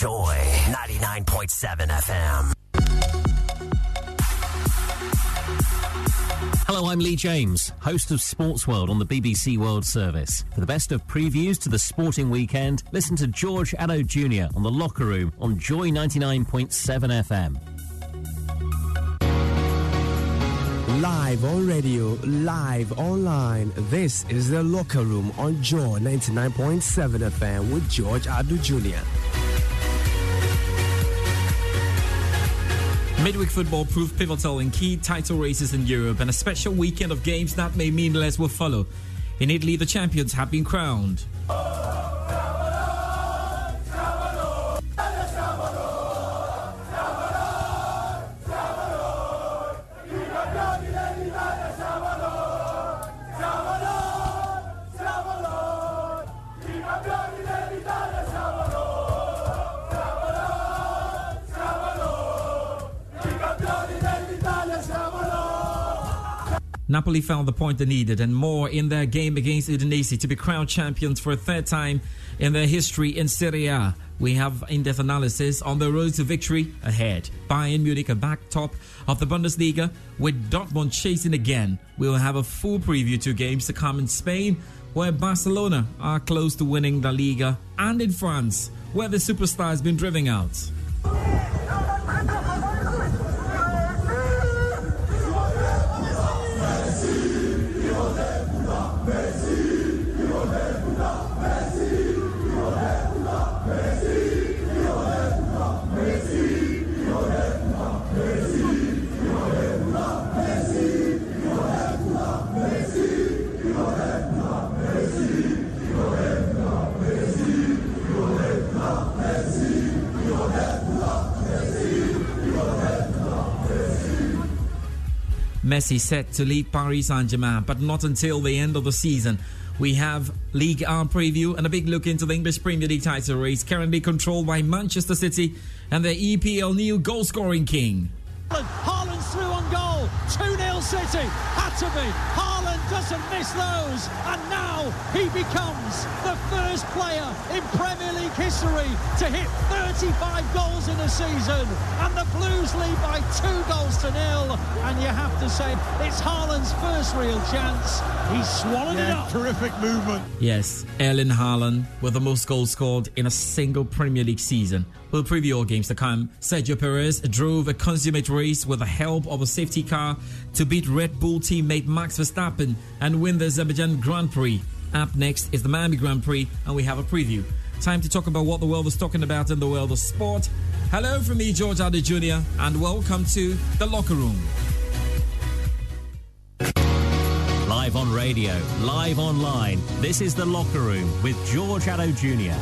Joy 99.7 FM. Hello, I'm Lee James, host of Sports World on the BBC World Service. For the best of previews to the sporting weekend, listen to George Addo Jr. on The Locker Room on Joy 99.7 FM. Live on radio, live online. This is The Locker Room on Joy 99.7 FM with George Addo Jr. Midweek football proved pivotal in key title races in Europe, and a special weekend of games that may mean less will follow. In Italy, the champions have been crowned. Napoli found the point they needed and more in their game against Udinese to be crowned champions for a third time in their history in Serie A. We have in-depth analysis on the road to victory ahead. Bayern Munich are back top of the Bundesliga with Dortmund chasing again. We will have a full preview to games to come in Spain, where Barcelona are close to winning La Liga, and in France, where the superstar has been driven out. Messi set to lead Paris Saint-Germain, but not until the end of the season. We have Ligue 1 preview and a big look into the English Premier League title race, currently controlled by Manchester City and their EPL new goal-scoring king. Haaland through on goal, 2-0 City, had to be. Haaland doesn't miss those, and now he becomes the first player in Premier League history to hit 35 goals in a season. And the Blues lead by 2-0. And you have to say, it's Haaland's first real chance. He's swallowed it up. Terrific movement. Yes, Erling Haaland with the most goals scored in a single Premier League season. We'll preview all games to come. Sergio Perez drove a consummate race with the help of a safety car to beat Red Bull teammate Max Verstappen and win the Azerbaijan Grand Prix. Up next is the Miami Grand Prix, and we have a preview. Time to talk about what the world is talking about in the world of sport. Hello from me, George Addo Jr., and welcome to The Locker Room. Live on radio, live online, this is The Locker Room with George Addo Jr.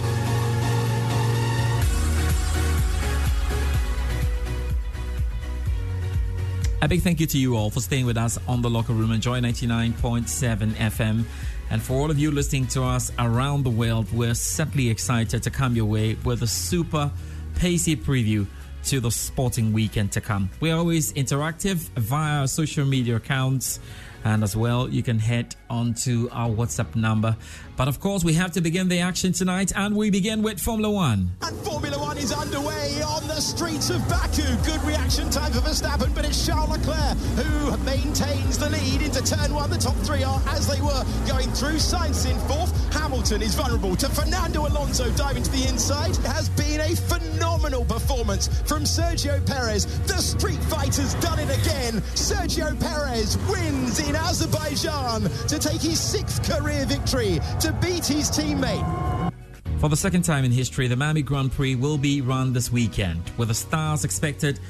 A big thank you to you all for staying with us on The Locker Room and Joy 99.7 FM. And for all of you listening to us around the world, we're certainly excited to come your way with a super pacey preview to the sporting weekend to come. We're always interactive via our social media accounts. And as well, you can head on to our WhatsApp number. But of course, we have to begin the action tonight, and we begin with Formula One. And Formula One is underway on the streets of Baku. Good reaction time for Verstappen, but it's Charles Leclerc who maintains the lead into turn one. The top three are as they were going through. Sainz in fourth. Hamilton is vulnerable to Fernando Alonso diving to the inside. It has been a phenomenal performance from Sergio Perez. The street fighter's done it again. Sergio Perez wins in Azerbaijan to take his sixth career victory to beat his teammate. For the second time in history, the Miami Grand Prix will be run this weekend, with the stars expected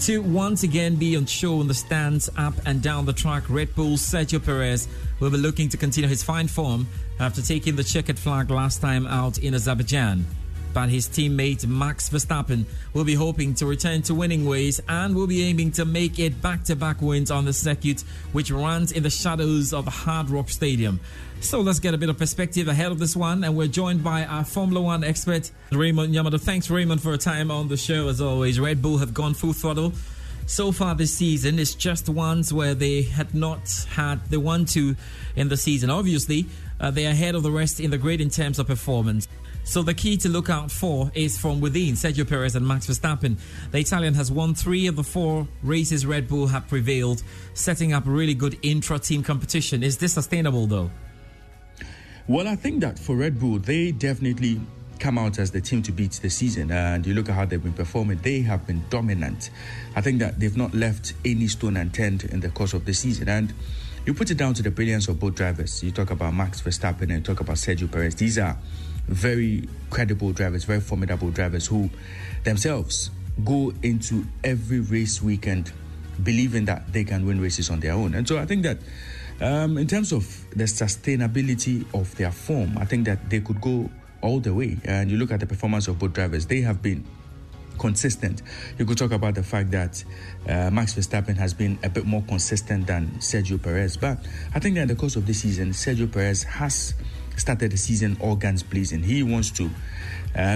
to once again be on show in the stands up and down the track. Red Bull's Sergio Perez will be looking to continue his fine form after taking the checkered flag last time out in Azerbaijan. But his teammate Max Verstappen will be hoping to return to winning ways and will be aiming to make it back-to-back wins on the circuit, which runs in the shadows of the Hard Rock Stadium. So let's get a bit of perspective ahead of this one, and we're joined by our Formula One expert, Raymond Yamada. Thanks, Raymond, for a time on the show, as always. Red Bull have gone full throttle so far this season. It's just ones where they had not had the 1-2 in the season. Obviously, they're ahead of the rest in the grade in terms of performance. So the key to look out for is from within Sergio Perez and Max Verstappen. The Italian has won 3 of the 4 races Red Bull have prevailed, setting up a really good intra-team competition. Is this sustainable, though? Well, I think that for Red Bull, they definitely come out as the team to beat this season. And you look at how they've been performing, they have been dominant. I think that they've not left any stone unturned in the course of the season. And you put it down to the brilliance of both drivers. You talk about Max Verstappen and you talk about Sergio Perez. These are very credible drivers, very formidable drivers who themselves go into every race weekend believing that they can win races on their own. And so I think that in terms of the sustainability of their form, I think that they could go all the way. And you look at the performance of both drivers, they have been consistent. You could talk about the fact that Max Verstappen has been a bit more consistent than Sergio Perez. But I think that in the course of this season, Sergio Perez has started the season all guns blazing. He wants to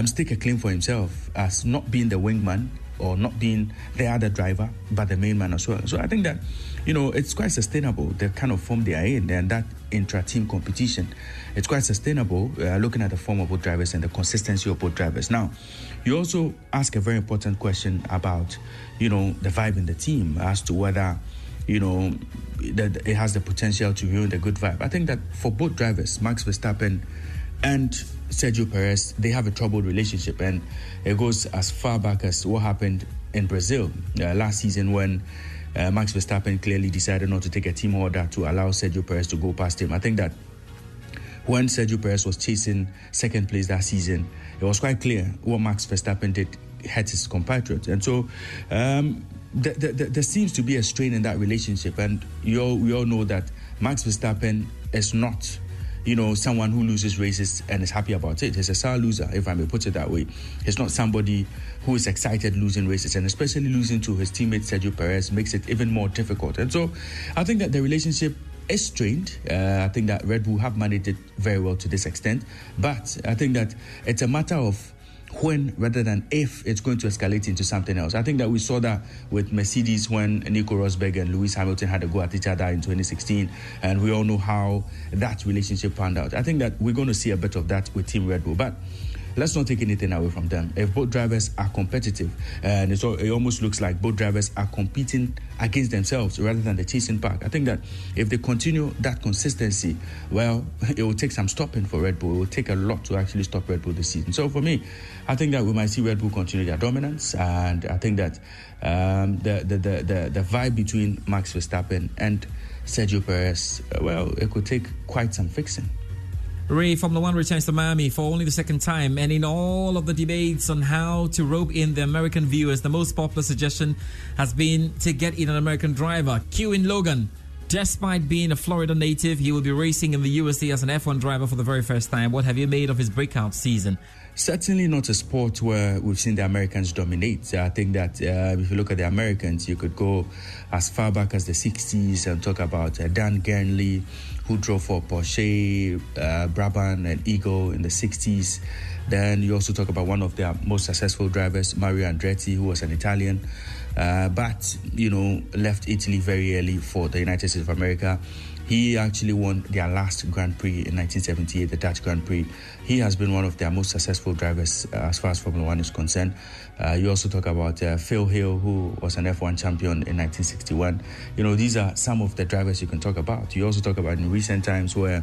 stake a claim for himself as not being the wingman or not being the other driver, but the main man as well. So I think that, you know, it's quite sustainable, the kind of form they are in, and that intra-team competition. It's quite sustainable, looking at the form of both drivers and the consistency of both drivers. Now, you also ask a very important question about, you know, the vibe in the team as to whether, you know, that it has the potential to ruin the good vibe. I think that for both drivers, Max Verstappen and Sergio Perez, they have a troubled relationship, and it goes as far back as what happened in Brazil last season when Max Verstappen clearly decided not to take a team order to allow Sergio Perez to go past him. I think that when Sergio Perez was chasing second place that season, it was quite clear what Max Verstappen did hurt his compatriot. And so there seems to be a strain in that relationship, and we all know that Max Verstappen is not, you know, someone who loses races and is happy about it. He's a sore loser, if I may put it that way. He's not somebody who is excited losing races, and especially losing to his teammate Sergio Perez makes it even more difficult. And so I think that the relationship is strained. I think that Red Bull have managed it very well to this extent, but I think that it's a matter of when rather than if it's going to escalate into something else. I think that we saw that with Mercedes when Nico Rosberg and Lewis Hamilton had a go at each other in 2016, and we all know how that relationship panned out. I think that we're going to see a bit of that with Team Red Bull, but let's not take anything away from them. If both drivers are competitive, and it almost looks like both drivers are competing against themselves rather than the chasing pack, I think that if they continue that consistency, well, it will take some stopping for Red Bull. It will take a lot to actually stop Red Bull this season. So for me, I think that we might see Red Bull continue their dominance, and I think that the vibe between Max Verstappen and Sergio Perez, well, it could take quite some fixing. Ray, Formula One returns to Miami for only the second time, and in all of the debates on how to rope in the American viewers, the most popular suggestion has been to get in an American driver. Cue in Logan. Despite being a Florida native, he will be racing in the USA as an F1 driver for the very first time. What have you made of his breakout season? Certainly not a sport where we've seen the Americans dominate. I think that if you look at the Americans, you could go as far back as the 60s and talk about Dan Gurney, who drove for Porsche, Brabham and Eagle in the 60s. Then you also talk about one of their most successful drivers, Mario Andretti, who was an Italian, but, you know, left Italy very early for the United States of America. He actually won their last Grand Prix in 1978, the Dutch Grand Prix. He has been one of their most successful drivers as far as Formula One is concerned. You also talk about Phil Hill, who was an F1 champion in 1961. You know, these are some of the drivers you can talk about. You also talk about in recent times where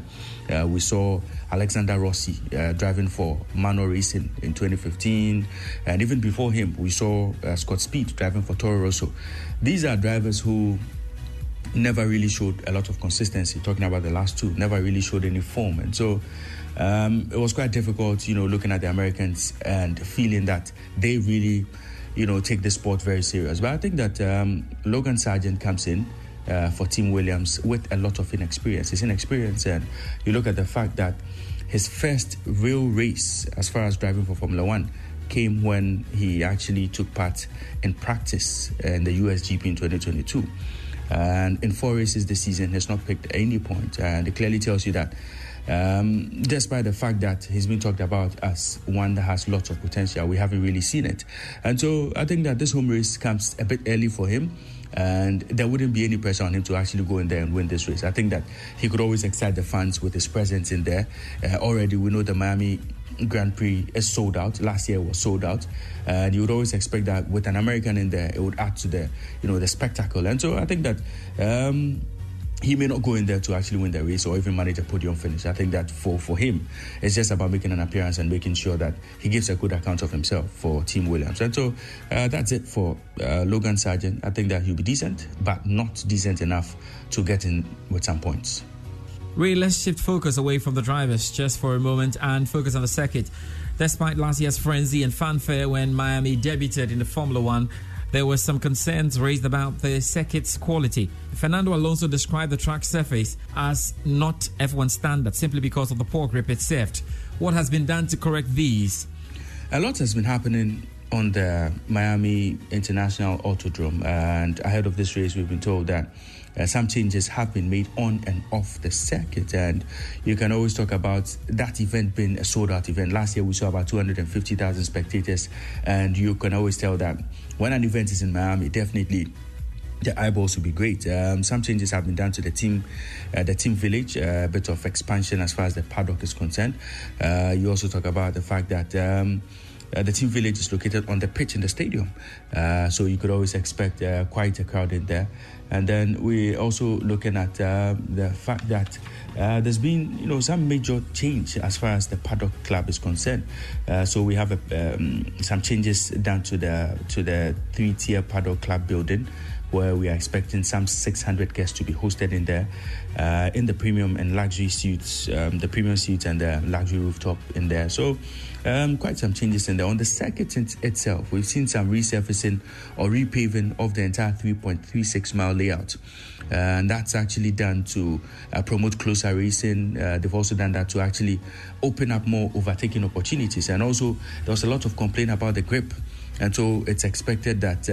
we saw Alexander Rossi driving for Manor Racing in 2015. And even before him, we saw Scott Speed driving for Toro Rosso. These are drivers who never really showed a lot of consistency, talking about the last two, never really showed any form. And so it was quite difficult, you know, looking at the Americans and feeling that they really, you know, take the sport very serious. But I think that Logan Sargeant comes in for Team Williams with a lot of inexperience. His inexperience, and you look at the fact that his first real race as far as driving for Formula One came when he actually took part in practice in the USGP in 2022. And in four races this season, has not picked any point. And it clearly tells you that, despite the fact that he's been talked about as one that has lots of potential, we haven't really seen it. And so I think that this home race comes a bit early for him, and there wouldn't be any pressure on him to actually go in there and win this race. I think that he could always excite the fans with his presence in there. Already, we know the Miami Grand Prix is sold out. Last year was sold out, and you would always expect that with an American in there, it would add to the, you know, the spectacle. And so I think that he may not go in there to actually win the race or even manage a podium finish. I think that for him, it's just about making an appearance and making sure that he gives a good account of himself for Team Williams. And so that's it for Logan Sargeant. I think that he'll be decent, but not decent enough to get in with some points. Ray, let's shift focus away from the drivers just for a moment and focus on the circuit. Despite last year's frenzy and fanfare when Miami debuted in the Formula One, there were some concerns raised about the circuit's quality. Fernando Alonso described the track surface as not F1 standard simply because of the poor grip it served. What has been done to correct these? A lot has been happening on the Miami International Autodrome, and ahead of this race, we've been told that some changes have been made on and off the circuit, and you can always talk about that event being a sold-out event. Last year, we saw about 250,000 spectators, and you can always tell that when an event is in Miami, definitely the eyeballs will be great. Some changes have been done to the team village, a bit of expansion as far as the paddock is concerned. You also talk about the fact that the team village is located on the pitch in the stadium, so you could always expect quite a crowd in there. And then we're also looking at the fact that there's been, you know, some major change as far as the Paddock Club is concerned. So we have some changes done to the three-tier Paddock Club building, where we are expecting some 600 guests to be hosted in there, in the premium and luxury suites, the premium suites and the luxury rooftop in there. So quite some changes in there. On the circuit itself, we've seen some resurfacing or repaving of the entire 3.36 mile layout. And that's actually done to promote closer racing. They've also done that to actually open up more overtaking opportunities. And also, there was a lot of complaint about the grip And so it's expected that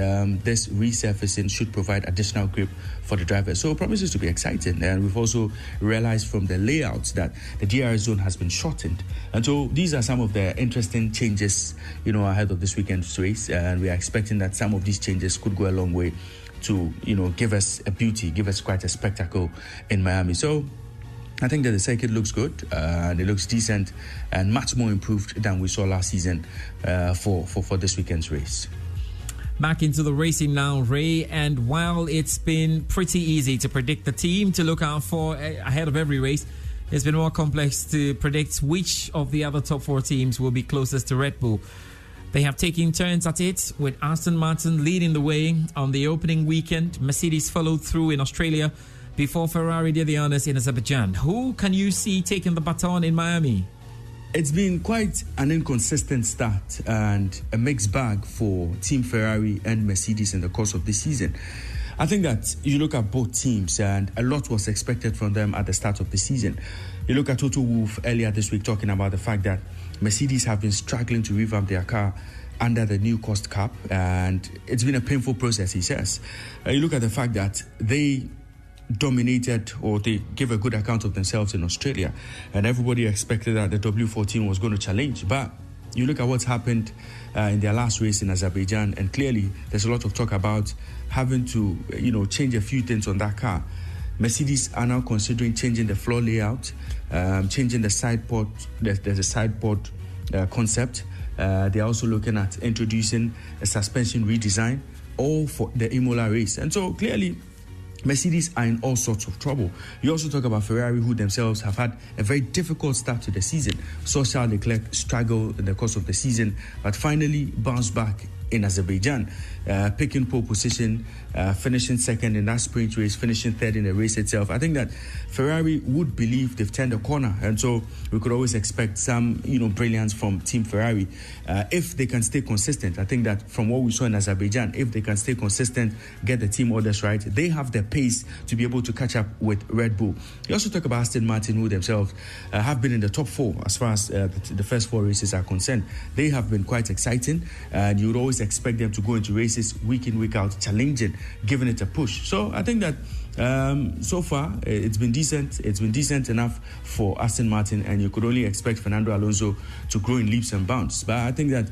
this resurfacing should provide additional grip for the driver. So it promises to be exciting. And we've also realized from the layouts that the DRS zone has been shortened. And so these are some of the interesting changes, you know, ahead of this weekend's race. And we are expecting that some of these changes could go a long way to, you know, give us a beauty, give us quite a spectacle in Miami. So I think that the circuit looks good and it looks decent and much more improved than we saw last season for this weekend's race. Back into the racing now, Ray, and while it's been pretty easy to predict the team to look out for ahead of every race, it's been more complex to predict which of the other top four teams will be closest to Red Bull. They have taken turns at it, with Aston Martin leading the way on the opening weekend. Mercedes followed through in Australia before Ferrari did the honors in Azerbaijan. Who can you see taking the baton in Miami? It's been quite an inconsistent start and a mixed bag for Team Ferrari and Mercedes in the course of this season. I think that you look at both teams and a lot was expected from them at the start of the season. You look at Toto Wolff earlier this week talking about the fact that Mercedes have been struggling to revamp their car under the new cost cap, and it's been a painful process, he says. You look at the fact that they dominated, or they gave a good account of themselves in Australia, and everybody expected that the W14 was going to challenge, but you look at what's happened in their last race in Azerbaijan, and clearly there's a lot of talk about having to, you know, change a few things on that car. Mercedes are now considering changing the floor layout, changing the side pod, the side pod concept. They're also looking at introducing a suspension redesign, all for the Imola race. And so clearly Mercedes are in all sorts of trouble. You also talk about Ferrari, who themselves have had a very difficult start to the season. So Charles Leclerc struggled in the course of the season, but finally bounced back in Azerbaijan, picking pole position, finishing second in that sprint race, finishing third in the race itself. I think that Ferrari would believe they've turned a corner, and so we could always expect some, you know, brilliance from Team Ferrari if they can stay consistent. I think that from what we saw in Azerbaijan, if they can stay consistent, get the team orders right, they have the pace to be able to catch up with Red Bull. You also talk about Aston Martin, who themselves have been in the top four as far as the first four races are concerned. They have been quite exciting, and you would always expect them to go into races week in, week out, challenging, giving it a push. So I think that so far it's been decent. It's been decent enough for Aston Martin, and you could only expect Fernando Alonso to grow in leaps and bounds. But I think that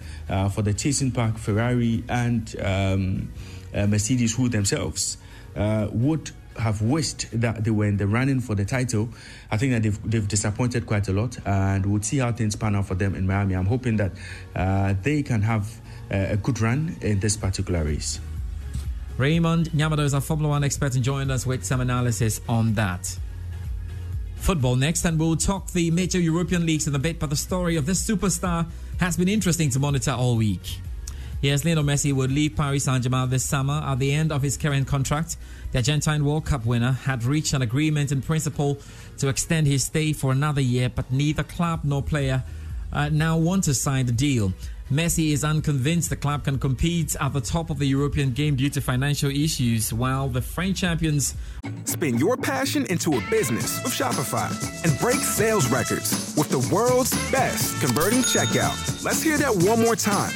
for the chasing pack, Ferrari and Mercedes, who themselves would have wished that they were in the running for the title, I think that they've disappointed quite a lot, and we'll see how things pan out for them in Miami. I'm hoping that they can have a good run in this particular race. Raymond Nyamado is a Formula One expert and joined us with some analysis on that. Football next, and we'll talk the major European leagues in a bit, but the story of this superstar has been interesting to monitor all week. Yes, Lionel Messi would leave Paris Saint-Germain this summer at the end of his current contract. The Argentine World Cup winner had reached an agreement in principle to extend his stay for another year, but neither club nor player now want to sign the deal. Messi is unconvinced the club can compete at the top of the European game due to financial issues, while the French champions... Spin your passion into a business with Shopify and break sales records with the world's best converting checkout. Let's hear that one more time.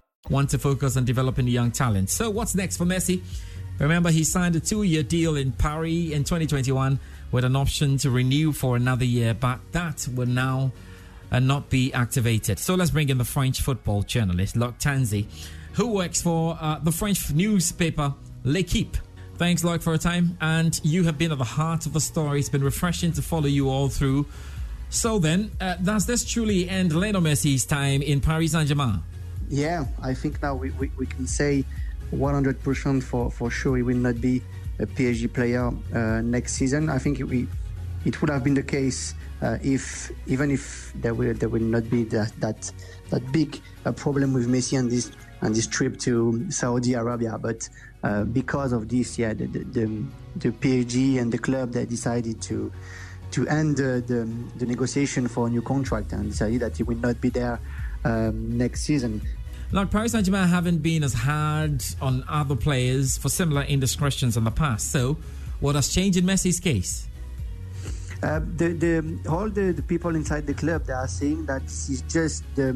Want to focus on developing the young talent. So what's next for Messi? Remember, he signed a 2-year deal in Paris in 2021 with an option to renew for another year, but that will now not be activated. So let's bring in the French football journalist, Luc Tanzi, who works for the French newspaper L'Equipe. Thanks, Luc, for your time. And you have been at the heart of the story. It's been refreshing to follow you all through. So then, does this truly end Lionel Messi's time in Paris Saint-Germain? Yeah, I think now we can say 100% for sure he will not be a PSG player next season. I think it would have been the case if there will not be that big problem with Messi and this trip to Saudi Arabia. But because of this, yeah, the PSG and the club, they decided to end the negotiation for a new contract and decided that he will not be there next season. Like Paris Saint-Germain haven't been as hard on other players for similar indiscretions in the past. So, what has changed in Messi's case? The people inside the club, they are saying that this is just the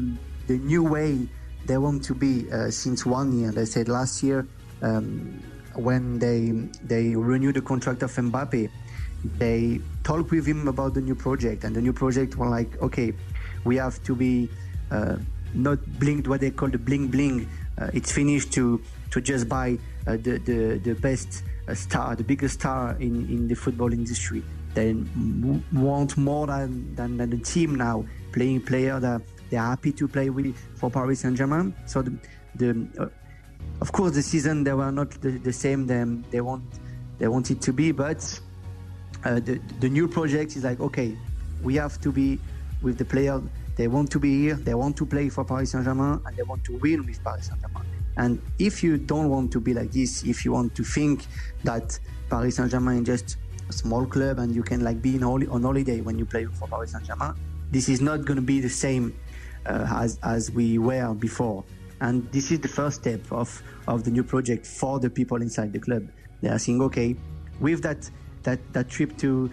new way they want to be since 1 year. They said last year when they renewed the contract of Mbappe, they talked with him about the new project, and the new project was like, okay, we have to be not blinged, what they call the bling bling. It's finished to just buy the best star, the biggest star in the football industry. They want more than the team now, playing player that they're happy to play with for Paris Saint-Germain. So of course the season they were not the same they want it to be, but the new project is like, okay, we have to be with the player. They want to be here, they want to play for Paris Saint-Germain, and they want to win with Paris Saint-Germain. And if you don't want to be like this, if you want to think that Paris Saint-Germain is just a small club and you can like be on holiday when you play for Paris Saint-Germain, this is not going to be the same as we were before. And this is the first step of the new project for the people inside the club. They are saying, okay, with that trip to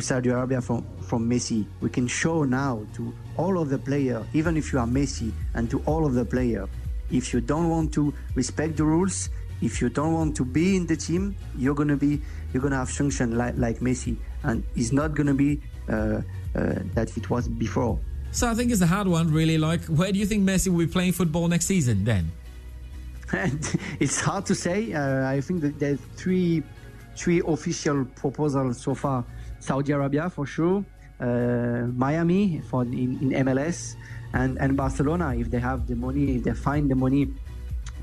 Saudi Arabia from Messi, we can show now to all of the player, even if you are Messi, and to all of the player, if you don't want to respect the rules, if you don't want to be in the team, you're gonna have sanction like Messi, and it's not gonna be that it was before. So I think it's a hard one, really. Like, where do you think Messi will be playing football next season then? It's hard to say. I think that there's three official proposals so far. Saudi Arabia for sure, Miami for in MLS, and Barcelona if they have the money, if they find the money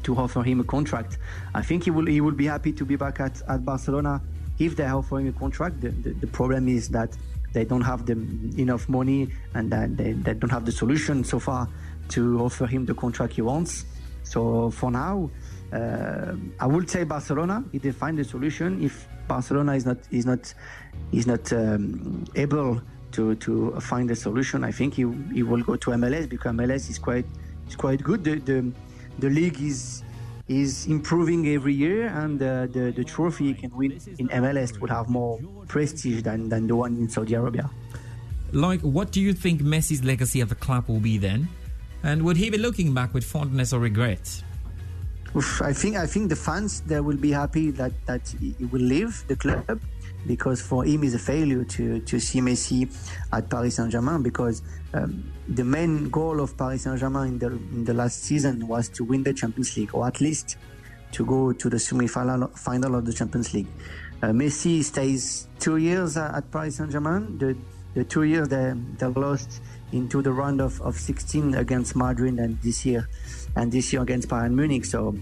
to offer him a contract. I think he will be happy to be back at Barcelona if they offer him a contract. The problem is that they don't have enough money, and that they don't have the solution so far to offer him the contract he wants. So for now, I would say Barcelona if they find a solution. If Barcelona is not able to find a solution, I think he will go to MLS, because MLS is quite good. The league is improving every year, and the trophy you can win in MLS would have more prestige than the one in Saudi Arabia. Like, what do you think Messi's legacy at the club will be then? And would he be looking back with fondness or regret? I think the fans, they will be happy that he will leave the club, because for him it's a failure to see Messi at Paris Saint-Germain, because the main goal of Paris Saint-Germain in the last season was to win the Champions League, or at least to go to the semi-final of the Champions League. Messi stays 2 years at Paris Saint-Germain. The 2 years they lost into the round of 16 against Madrid and this year against Bayern Munich. So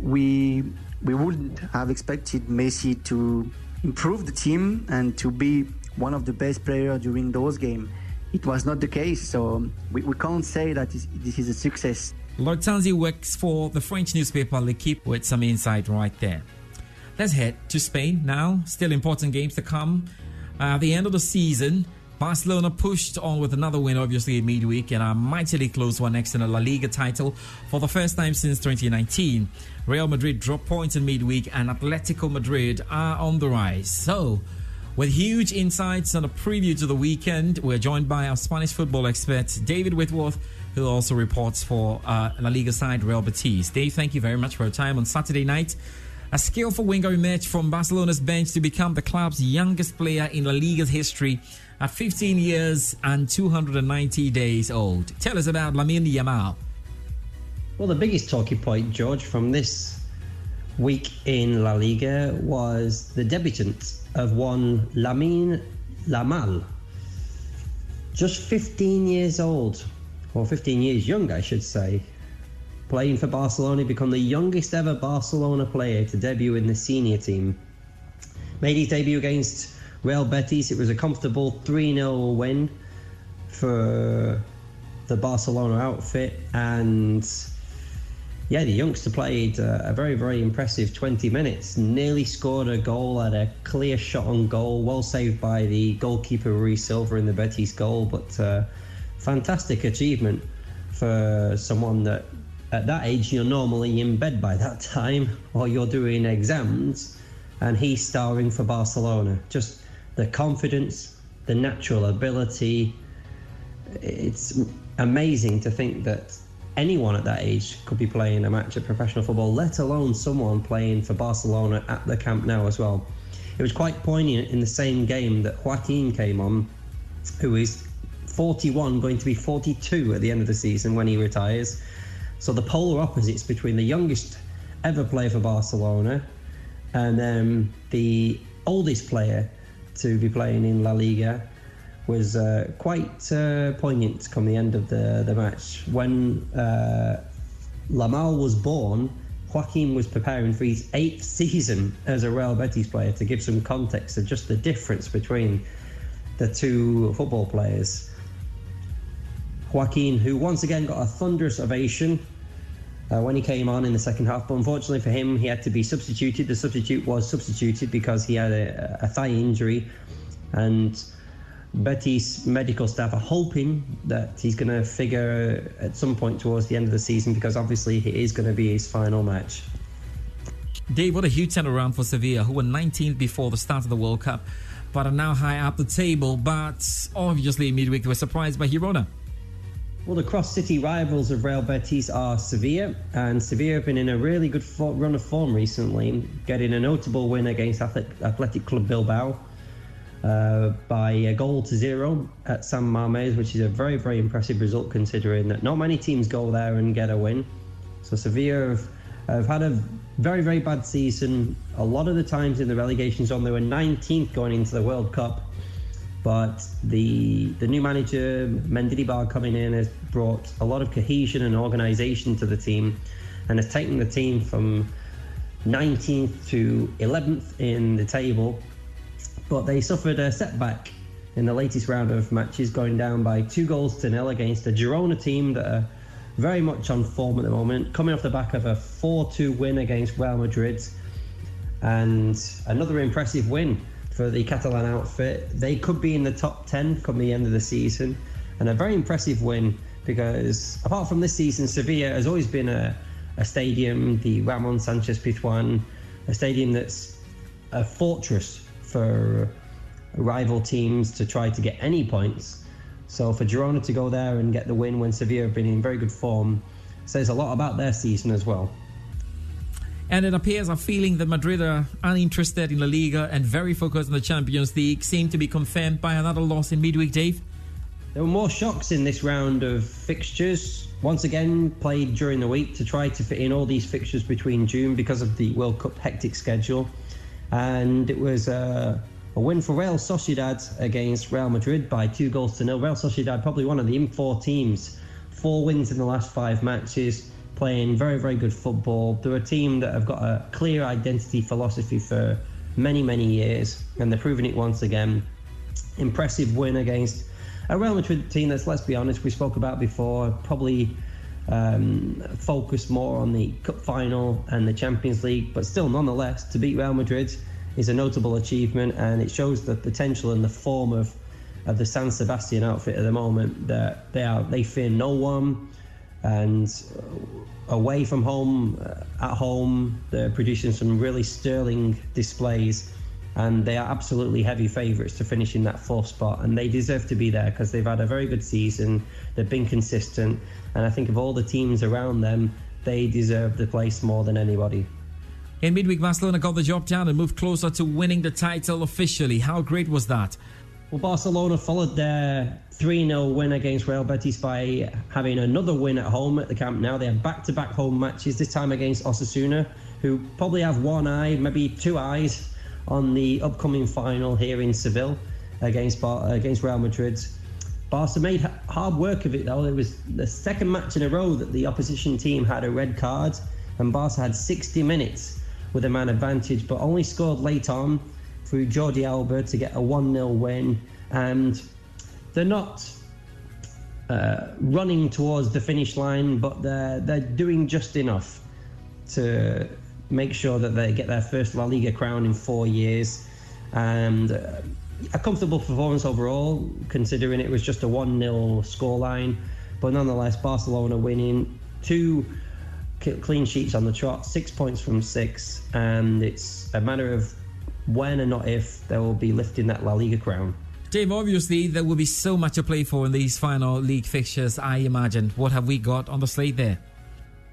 we wouldn't have expected Messi to improve the team and to be one of the best players during those games. It was not the case, so we can't say that this is a success. Luc Tanzi works for the French newspaper L'Equipe with some insight right there. Let's head to Spain now. Still important games to come. At the end of the season, Barcelona pushed on with another win, obviously, in midweek, and a mightily close one next in a La Liga title for the first time since 2019. Real Madrid dropped points in midweek, and Atletico Madrid are on the rise. So, With huge insights and a preview to the weekend, we're joined by our Spanish football expert, David Whitworth, who also reports for La Liga side Real Betis. Dave, thank you very much for your time on Saturday night. A skillful winger emerged from Barcelona's bench to become the club's youngest player in La Liga's history at 15 years and 290 days old. Tell us about Lamine Yamal. Well, the biggest talking point, George, from this week in La Liga was the debutant of one Lamine Yamal. Just 15 years old, or 15 years young, I should say, playing for Barcelona, he became the youngest ever Barcelona player to debut in the senior team. Made his debut against Real Betis. It was a comfortable 3-0 win for the Barcelona outfit. And yeah, the youngster played a very, very impressive 20 minutes. Nearly scored a goal, had a clear shot on goal. Well saved by the goalkeeper Rui Silva in the Betis goal. But fantastic achievement for someone that, at that age, you're normally in bed by that time, or you're doing exams, and he's starring for Barcelona. Just the confidence, the natural ability. It's amazing to think that anyone at that age could be playing a match of professional football, let alone someone playing for Barcelona at the Camp Nou as well. It was quite poignant in the same game that Joaquin came on, who is 41, going to be 42 at the end of the season when he retires. So the polar opposites between the youngest ever player for Barcelona and the oldest player to be playing in La Liga was quite poignant come the end of the match. When Yamal was born, Joaquin was preparing for his 8th season as a Real Betis player, to give some context of just the difference between the two football players. Joaquin, who once again got a thunderous ovation when he came on in the second half, but unfortunately for him, he had to be substituted. The substitute was substituted because he had a thigh injury, and Betis medical staff are hoping that he's going to figure at some point towards the end of the season, because obviously it is going to be his final match. Dave, what a huge turnaround for Sevilla, who were 19th before the start of the World Cup, but are now high up the table. But obviously midweek they were surprised by Girona. Well, the cross-city rivals of Real Betis are Sevilla, and Sevilla have been in a really good run of form recently, getting a notable win against Athletic Club Bilbao by a 1-0 at San Mamés, which is a very, very impressive result, considering that not many teams go there and get a win. So Sevilla have had a very, very bad season. A lot of the times in the relegation zone, they were 19th going into the World Cup. But the new manager, Mendilibar, coming in has brought a lot of cohesion and organisation to the team, and has taken the team from 19th to 11th in the table. But they suffered a setback in the latest round of matches, going down by 2-0 against the Girona team that are very much on form at the moment, coming off the back of a 4-2 win against Real Madrid, and another impressive win for the Catalan outfit. They could be in the top 10 come the end of the season, and a very impressive win, because apart from this season, Sevilla has always been a stadium, the Ramon Sanchez Pizjuan, a stadium that's a fortress for rival teams to try to get any points. So for Girona to go there and get the win when Sevilla have been in very good form says a lot about their season as well. And it appears a feeling that Madrid are uninterested in La Liga and very focused on the Champions League seemed to be confirmed by another loss in midweek, Dave. There were more shocks in this round of fixtures. Once again, played during the week to try to fit in all these fixtures between June because of the World Cup hectic schedule. And it was a win for Real Sociedad against Real Madrid by 2-0. Real Sociedad, probably one of the in-4 teams, 4 wins in the last 5 matches, playing very, very good football. They're a team that have got a clear identity philosophy for many, many years, and they're proving it once again. Impressive win against a Real Madrid team that's, let's be honest, we spoke about before, probably focused more on the Cup final and the Champions League, but still, nonetheless, to beat Real Madrid is a notable achievement, and it shows the potential and the form of the San Sebastian outfit at the moment, that they fear no one. And away from home, at home, they're producing some really sterling displays. and they are absolutely heavy favourites to finish in that fourth spot, and they deserve to be there because they've had a very good season, they've been consistent, and I think of all the teams around them, they deserve the place more than anybody. In midweek, Barcelona got the job done and moved closer to winning the title officially. How great was that? Well, Barcelona followed their 3-0 win against Real Betis by having another win at home at the Camp Nou. They have back-to-back home matches, this time against Osasuna, who probably have one eye, maybe two eyes, on the upcoming final here in Seville against Real Madrid. Barca made hard work of it, though. It was the second match in a row that the opposition team had a red card, and Barca had 60 minutes with a man advantage, but only scored late on through Jordi Alba to get a 1-0 win. And they're not running towards the finish line, but they're doing just enough to make sure that they get their first La Liga crown in 4 years. And a comfortable performance overall, considering it was just a 1-0 scoreline. But nonetheless, Barcelona winning two clean sheets on the trot, 6 points from six, and it's a matter of when and not if they will be lifting that La Liga crown. Dave, obviously there will be so much to play for in these final league fixtures, I imagine. What have we got on the slate there?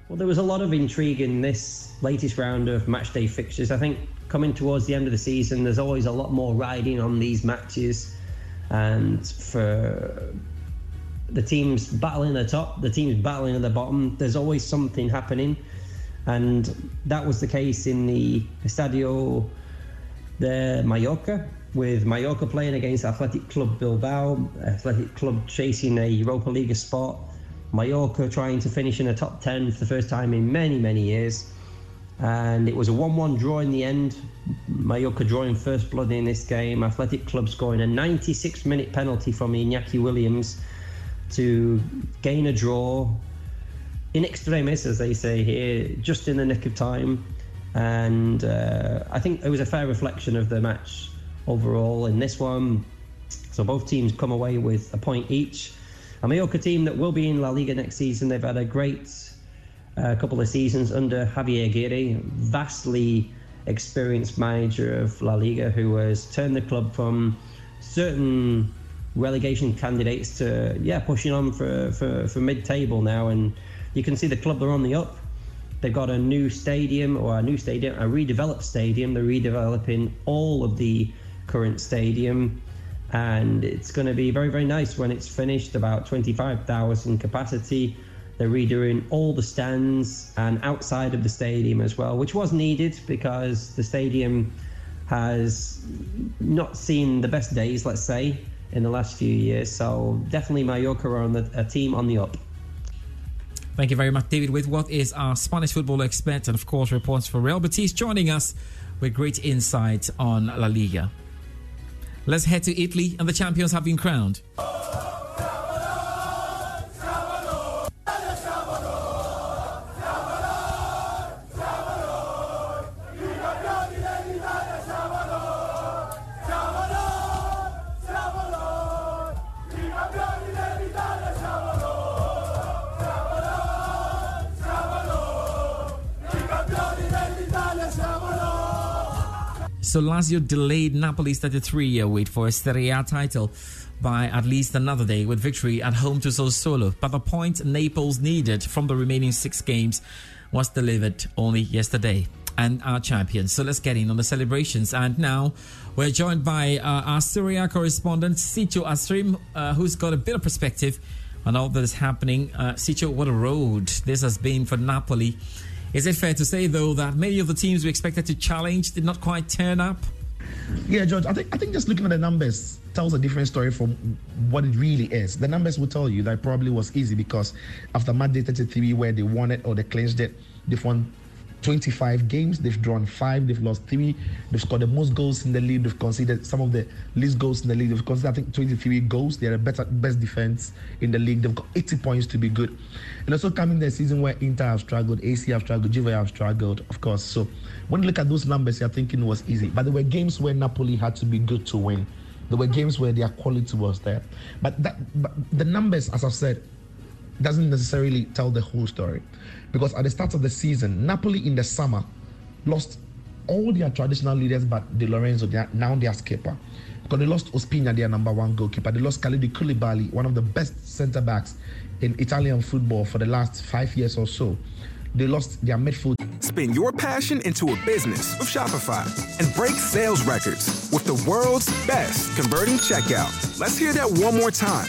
Well, there was a lot of intrigue in this latest round of matchday fixtures. I think coming towards the end of the season, there's always a lot more riding on these matches, and for the teams battling at the top, the teams battling at the bottom, there's always something happening. And that was the case in the Estadio de Mallorca, with Mallorca playing against Athletic Club Bilbao, Athletic Club chasing a Europa League spot, Mallorca trying to finish in the top 10 for the first time in many, many years. And it was a 1-1 draw in the end, Mallorca drawing first blood in this game, Athletic Club scoring a 96-minute penalty from Iñaki Williams to gain a draw in extremis, as they say here, just in the nick of time. And I think it was a fair reflection of the match overall in this one. So both teams come away with a point each. A Mallorca team that will be in La Liga next season. They've had a great couple of seasons under Javier Aguirre, vastly experienced manager of La Liga, who has turned the club from certain relegation candidates to pushing on for mid-table now. And you can see the club, they're on the up. They've got a redeveloped stadium. They're redeveloping all of the current stadium, and it's going to be very, very nice when it's finished, about 25,000 capacity. They're redoing all the stands and outside of the stadium as well, which was needed because the stadium has not seen the best days, let's say, in the last few years. So definitely Mallorca are a team on the up. Thank you very much, David Whitworth is our Spanish football expert and, of course, reports for Real Betis, joining us with great insight on La Liga. Let's head to Italy, and the champions have been crowned. So Lazio delayed Napoli's 33-year wait for a Serie A title by at least another day with victory at home to Sassuolo. But the point Naples needed from the remaining 6 games was delivered only yesterday. And our champions. So let's get in on the celebrations. And now we're joined by our Serie A correspondent, Sito Asrim, who's got a bit of perspective on all that is happening. Sito, what a road this has been for Napoli. Is it fair to say, though, that many of the teams we expected to challenge did not quite turn up? Yeah, George, I think just looking at the numbers tells a different story from what it really is. The numbers will tell you that it probably was easy because after matchday 33, where they won it or they clinched it, they've won 25 games, they've drawn 5, they've lost 3, they've scored the most goals in the league, they've conceded some of the least goals in the league, they've conceded, I think, 23 goals. They're the best defense in the league. They've got 80 points to be good. And also coming the season where Inter have struggled, AC have struggled, Juve have struggled, of course. So when you look at those numbers, you're thinking it was easy. But there were games where Napoli had to be good to win. There were games where their quality was there. But the numbers, as I've said, doesn't necessarily tell the whole story, because at the start of the season, Napoli in the summer lost all their traditional leaders, but De Lorenzo, they are now their skipper. Because they lost Ospina, their number one goalkeeper. They lost Kalidou Koulibaly, one of the best centre-backs in Italian football for the last 5 years or so. They lost their midfield. Spin your passion into a business with Shopify and break sales records with the world's best converting checkout. Let's hear that one more time.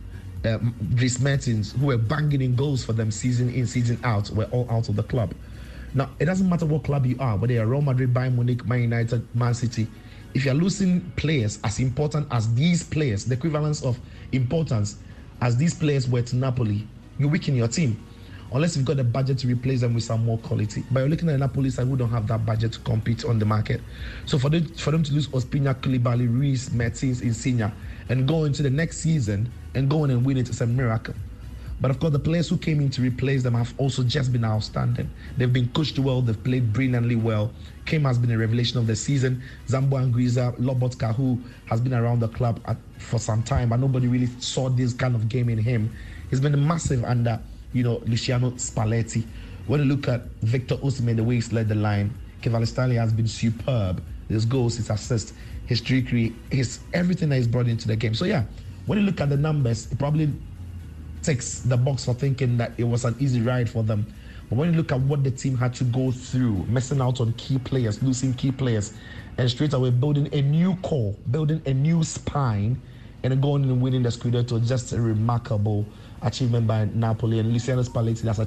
Dries Mertens, who were banging in goals for them season in, season out, were all out of the club. Now, it doesn't matter what club you are, whether you're Real Madrid, Bayern Munich, Man United, Man City, if you're losing players as important as these players, the equivalence of importance as these players were to Napoli, you weaken your team. Unless you've got the budget to replace them with some more quality. But you're looking at Napoli side who don't have that budget to compete on the market. So for them to lose Ospina, Koulibaly, Ruiz, Mertens, Insigne, and go into the next season and go in and win it is a miracle. But of course, the players who came in to replace them have also just been outstanding. They've been coached well. They've played brilliantly well. Kim has been a revelation of the season. Zambo Anguissa, Lobotka, who has been around the club for some time, but nobody really saw this kind of game in him. He's been massive under Luciano Spalletti. When you look at Victor Osimhen, the way he's led the line, Kvaratskhelia has been superb. His goals, his assists, his trickery, his everything that he's brought into the game. So yeah, when you look at the numbers, it probably ticks the box for thinking that it was an easy ride for them. But when you look at what the team had to go through, missing out on key players, losing key players, and straight away building a new core, building a new spine, and then going and winning the Scudetto, just a remarkable achievement by Napoli. And Luciano Spalletti has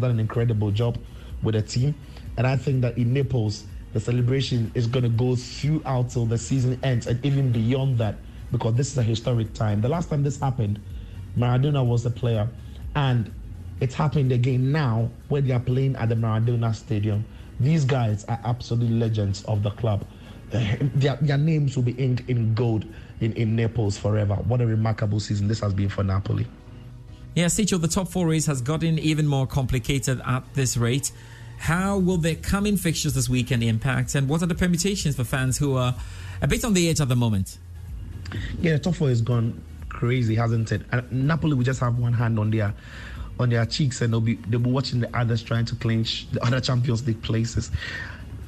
done an incredible job with the team. And I think that in Naples, the celebration is going to go throughout till the season ends and even beyond that, because this is a historic time. The last time this happened, Maradona was the player, and it's happened again now where they are playing at the Maradona Stadium. These guys are absolute legends of the club. Their names will be inked in gold in Naples forever. What a remarkable season this has been for Napoli. Yeah, Sergio, the top four race has gotten even more complicated at this rate. How will the coming fixtures this weekend impact, and what are the permutations for fans who are a bit on the edge at the moment? Yeah, the top four has gone crazy, hasn't it? And Napoli will just have one hand on their cheeks, and they'll be watching the others trying to clinch the other Champions League places.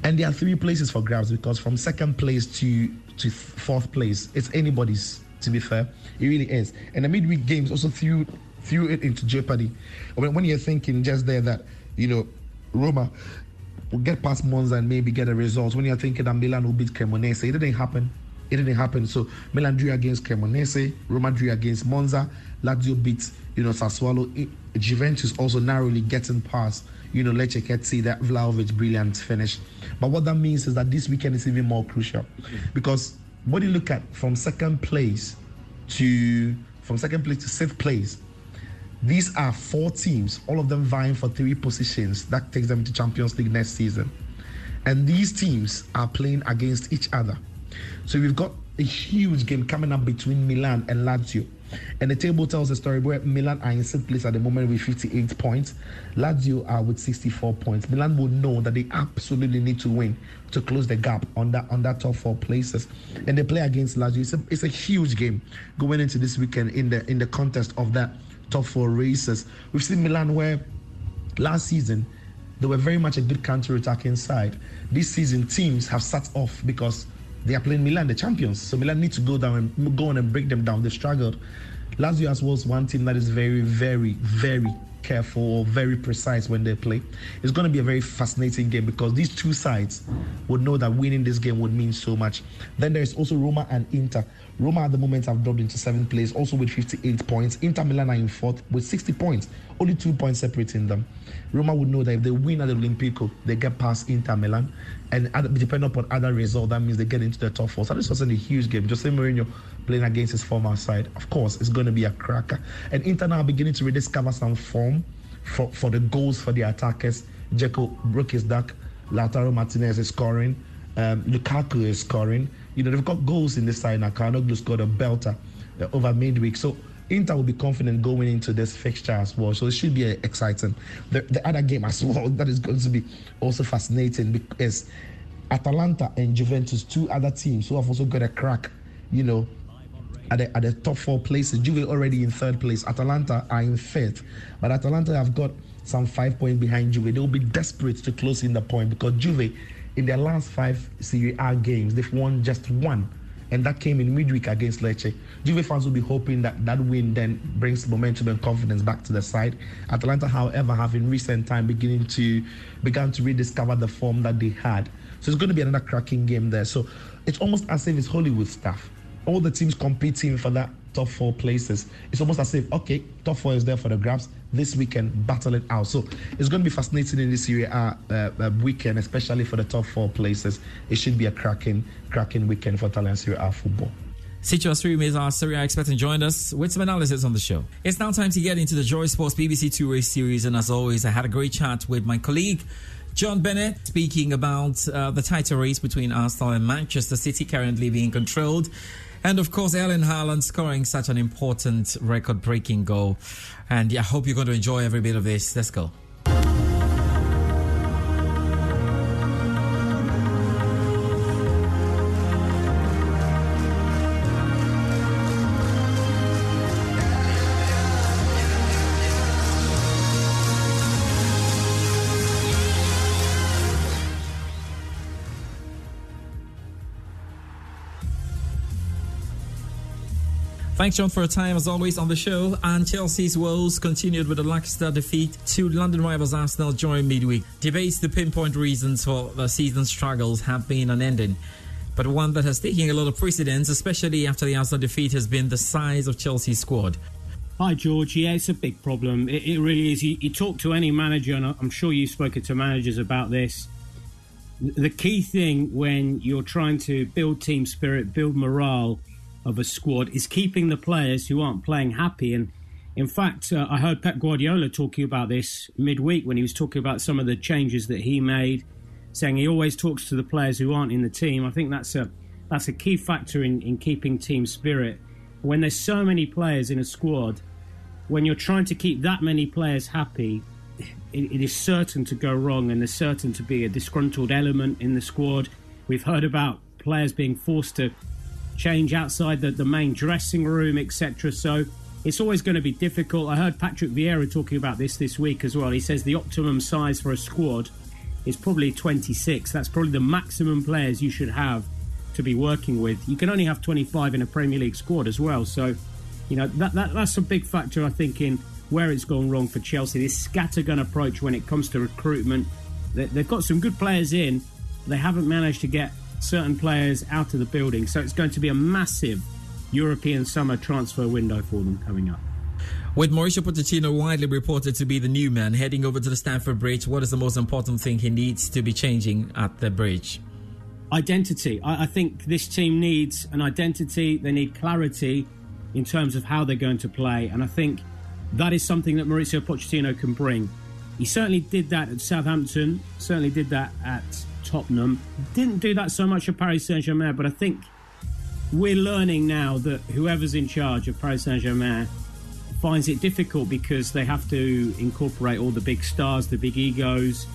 And there are three places for grabs, because from second place to fourth place, it's anybody's, to be fair. It really is. And the midweek games also threw it into jeopardy. When you're thinking just there that, Roma will get past Monza and maybe get a result, when you're thinking that Milan will beat Cremonese, it didn't happen. So Milan drew against Cremonese, Roma drew against Monza, Lazio beat, Sassuolo, Juventus also narrowly getting past, Lecce Ketsi, that Vlahovic brilliant finish. But what that means is that this weekend is even more crucial, because when you look at from second place to sixth place, these are four teams, all of them vying for three positions that takes them to Champions League next season. And these teams are playing against each other. So we've got a huge game coming up between Milan and Lazio. And the table tells the story where Milan are in sixth place at the moment with 58 points. Lazio are with 64 points. Milan will know that they absolutely need to win to close the gap on that top four places. And they play against Lazio. It's a huge game going into this weekend in the contest of that top four races. We've seen Milan where last season they were very much a good counter-attacking side. This season teams have sat off because they are playing Milan, the champions. So Milan need to go on and break them down. They've struggled. Lazio as well is one team that is very, very, very careful or very precise when they play. It's going to be a very fascinating game because these two sides would know that winning this game would mean so much. Then there's also Roma and Inter. Roma at the moment have dropped into 7th place, also with 58 points. Inter Milan are in 4th with 60 points, only 2 points separating them. Roma would know that if they win at the Olympico, they get past Inter Milan. And depending upon other result, that means they get into the top 4. So this wasn't a huge game. Jose Mourinho playing against his former side. Of course, it's going to be a cracker. And Inter now are beginning to rediscover some form for the goals for the attackers. Dzeko broke his duck. Lautaro Martinez is scoring. Lukaku is scoring. You know, they've got goals in this side now. Calhanoglu scored a belter over midweek. So Inter will be confident going into this fixture as well. So it should be exciting. The other game as well that is going to be also fascinating is Atalanta and Juventus, two other teams who have also got a crack, you know, at the top 4 places. Juve already in 3rd place. Atalanta are in 5th. But Atalanta have got some 5 points behind Juve. They will be desperate to close in the point because Juve, in their last 5 Serie A games, they've won just 1. And that came in midweek against Lecce. Juve fans will be hoping that that win then brings momentum and confidence back to the side. Atalanta, however, have in recent time began to rediscover the form that they had. So it's going to be another cracking game there. So it's almost as if it's Hollywood stuff. All the teams competing for that top 4 places. It's almost as if, okay, top 4 is there for the grabs. This weekend, battle it out. So it's going to be fascinating in this Serie A weekend, especially for the top 4 places. It should be a cracking weekend for Italian Serie A football. Sitio Stream is our Serie A expert and joined us with some analysis on the show. It's now time to get into the Joy Sports BBC Two-Way Series. And as always, I had a great chat with my colleague, John Bennett, speaking about the title race between Arsenal and Manchester City currently being controlled. And of course, Erling Haaland scoring such an important record-breaking goal. And yeah, I hope you're going to enjoy every bit of this. Let's go. Thanks, John, for your time, as always, on the show. And Chelsea's woes continued with a lackluster defeat to London rivals Arsenal during midweek. Debates to pinpoint reasons for the season's struggles have been unending, but one that has taken a lot of precedence, especially after the Arsenal defeat, has been the size of Chelsea's squad. Hi, George. Yeah, it's a big problem. It really is. You talk to any manager, and I'm sure you've spoken to managers about this. The key thing when you're trying to build team spirit, build morale of a squad, is keeping the players who aren't playing happy. And in fact, I heard Pep Guardiola talking about this midweek when he was talking about some of the changes that he made, saying he always talks to the players who aren't in the team. I think that's a key factor in keeping team spirit. When there's so many players in a squad, when you're trying to keep that many players happy, it is certain to go wrong, and there's certain to be a disgruntled element in the squad. We've heard about players being forced to change outside the main dressing room, etc. So it's always going to be difficult. I heard Patrick Vieira talking about this week as well. He says the optimum size for a squad is probably 26. That's probably the maximum players you should have to be working with. You can only have 25 in a Premier League squad as well. So, you know, that's a big factor, I think, in where it's gone wrong for Chelsea. This scattergun approach when it comes to recruitment. They've got some good players in. They haven't managed to get certain players out of the building. So it's going to be a massive European summer transfer window for them coming up. With Mauricio Pochettino widely reported to be the new man heading over to the Stamford Bridge, what is the most important thing he needs to be changing at the Bridge? Identity. I think this team needs an identity. They need clarity in terms of how they're going to play. And I think that is something that Mauricio Pochettino can bring. He certainly did that at Southampton, certainly did that at Tottenham. Didn't do that so much at Paris Saint-Germain, but I think we're learning now that whoever's in charge of Paris Saint-Germain finds it difficult because they have to incorporate all the big stars, the big egos.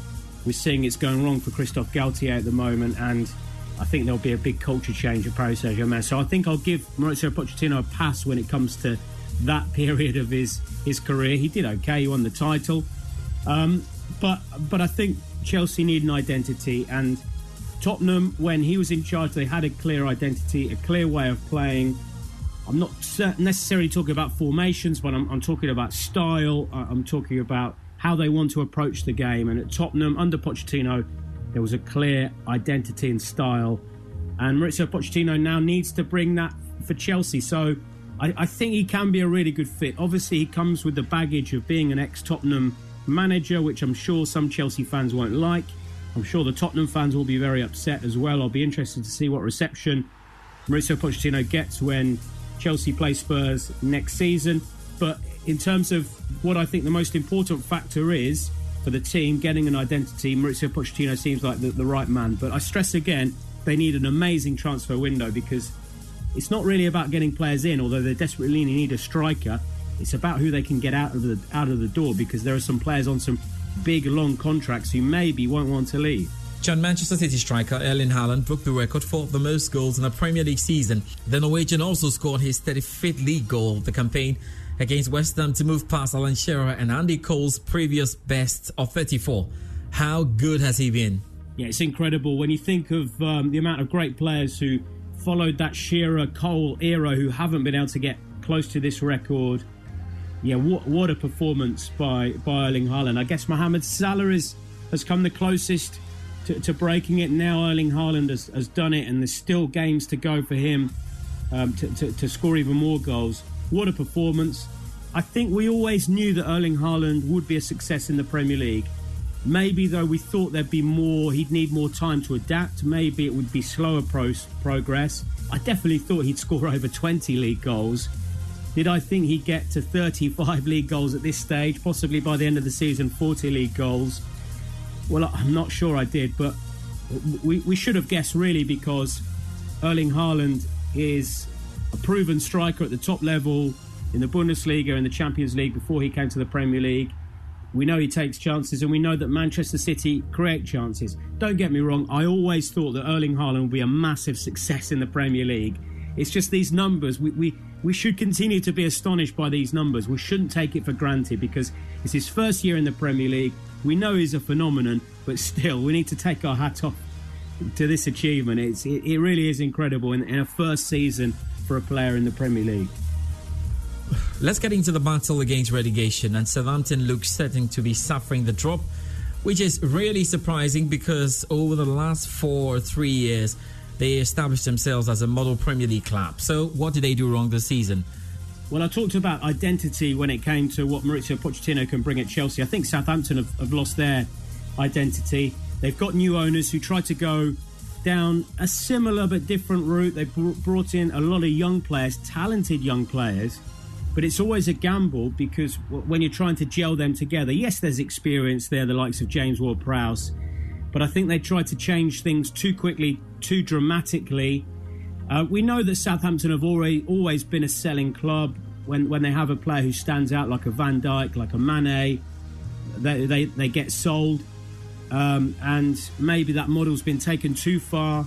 We're seeing it's going wrong for Christophe Galtier at the moment, and I think there'll be a big culture change at Paris Saint-Germain. So I think I'll give Mauricio Pochettino a pass when it comes to that period of his career. He did okay, he won the title. But I think Chelsea need an identity, and Tottenham, when he was in charge, they had a clear identity, a clear way of playing. I'm not necessarily talking about formations, but I'm talking about style. I'm talking about how they want to approach the game. And at Tottenham, under Pochettino, there was a clear identity and style. And Mauricio Pochettino now needs to bring that for Chelsea. So I think he can be a really good fit. Obviously, he comes with the baggage of being an ex-Tottenham manager, which I'm sure some Chelsea fans won't like. I'm sure the Tottenham fans will be very upset as well. I'll be interested to see what reception Mauricio Pochettino gets when Chelsea play Spurs next season. But in terms of what I think the most important factor is for the team, getting an identity, Mauricio Pochettino seems like the right man. But I stress again, they need an amazing transfer window, because it's not really about getting players in, although they desperately need a striker. It's about who they can get out of the door, because there are some players on some big, long contracts who maybe won't want to leave. John, Manchester City striker Erling Haaland broke the record for the most goals in a Premier League season. The Norwegian also scored his 35th league goal of the campaign against West Ham to move past Alan Shearer and Andy Cole's previous best of 34. How good has he been? Yeah, it's incredible. When you think of the amount of great players who followed that Shearer-Cole era who haven't been able to get close to this record. Yeah, what a performance by Erling Haaland. I guess Mohamed Salah has come the closest to breaking it. Now Erling Haaland has done it, and there's still games to go for him to score even more goals. What a performance. I think we always knew that Erling Haaland would be a success in the Premier League. Maybe, though, we thought there'd be more, he'd need more time to adapt. Maybe it would be slower progress. I definitely thought he'd score over 20 league goals. Did I think he'd get to 35 league goals at this stage, possibly by the end of the season, 40 league goals? Well, I'm not sure I did, but we should have guessed, really, because Erling Haaland is a proven striker at the top level in the Bundesliga and the Champions League before he came to the Premier League. We know he takes chances, and we know that Manchester City create chances. Don't get me wrong, I always thought that Erling Haaland would be a massive success in the Premier League. It's just these numbers, we should continue to be astonished by these numbers. We shouldn't take it for granted, because it's his first year in the Premier League. We know he's a phenomenon, but still, we need to take our hat off to this achievement. It really is incredible in a first season for a player in the Premier League. Let's get into the battle against relegation, and Southampton looks certain to be suffering the drop, which is really surprising because over the last 3 years, they established themselves as a model Premier League club. So what did they do wrong this season? Well, I talked about identity when it came to what Mauricio Pochettino can bring at Chelsea. I think Southampton have lost their identity. They've got new owners who try to go down a similar but different route. They brought in a lot of young players, talented young players, but it's always a gamble, because when you're trying to gel them together, yes, there's experience there, the likes of James Ward-Prowse, but I think they tried to change things too quickly, too dramatically. We know that Southampton have always been a selling club. When they have a player who stands out, like a Van Dijk, like a Mane, they get sold. And maybe that model's been taken too far.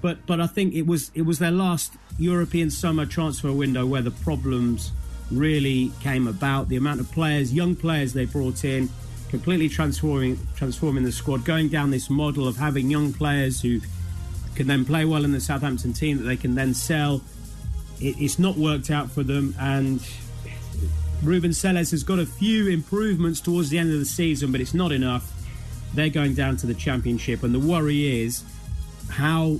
But I think it was their last European summer transfer window where the problems really came about. The amount of players, young players they brought in, completely transforming the squad, going down this model of having young players who can then play well in the Southampton team that they can then sell. It's not worked out for them, and Ruben Selles has got a few improvements towards the end of the season, but it's not enough. They're going down to the Championship, and the worry is how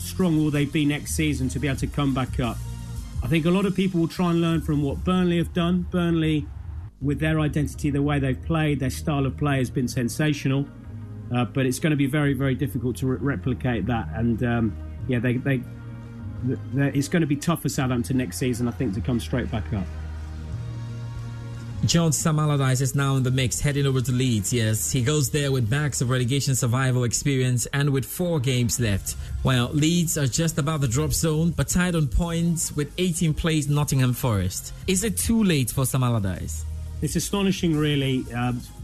strong will they be next season to be able to come back up. I think a lot of people will try and learn from what Burnley have done. Burnley, with their identity, the way they've played, their style of play has been sensational. But it's going to be very, very difficult to replicate that. And, it's going to be tough for Southampton next season, I think, to come straight back up. John, Sam Allardyce is now in the mix, heading over to Leeds. Yes, he goes there with bags of relegation survival experience and with 4 games left. Well, Leeds are just about the drop zone, but tied on points with 18th place Nottingham Forest. Is it too late for Sam Allardyce? It's astonishing, really,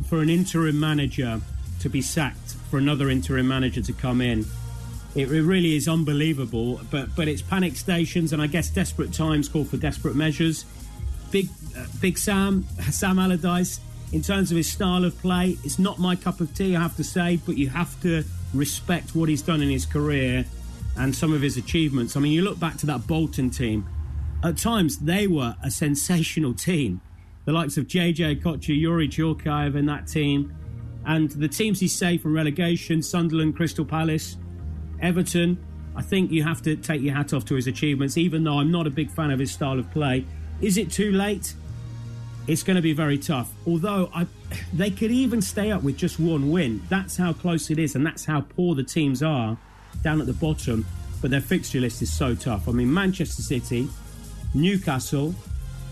for an interim manager to be sacked, for another interim manager to come in. It really is unbelievable, but it's panic stations, and I guess desperate times call for desperate measures. Big Sam Allardyce, in terms of his style of play, it's not my cup of tea, I have to say, but you have to respect what he's done in his career and some of his achievements. I mean, you look back to that Bolton team at times they were a sensational team. The likes of JJ Kocha, Yuri Churkaev in that team. And the teams he's saved from relegation, Sunderland, Crystal Palace, Everton, I think you have to take your hat off to his achievements, even though I'm not a big fan of his style of play. Is it too late? It's going to be very tough. Although they could even stay up with just one win. That's how close it is, and that's how poor the teams are down at the bottom. But their fixture list is so tough. I mean, Manchester City, Newcastle,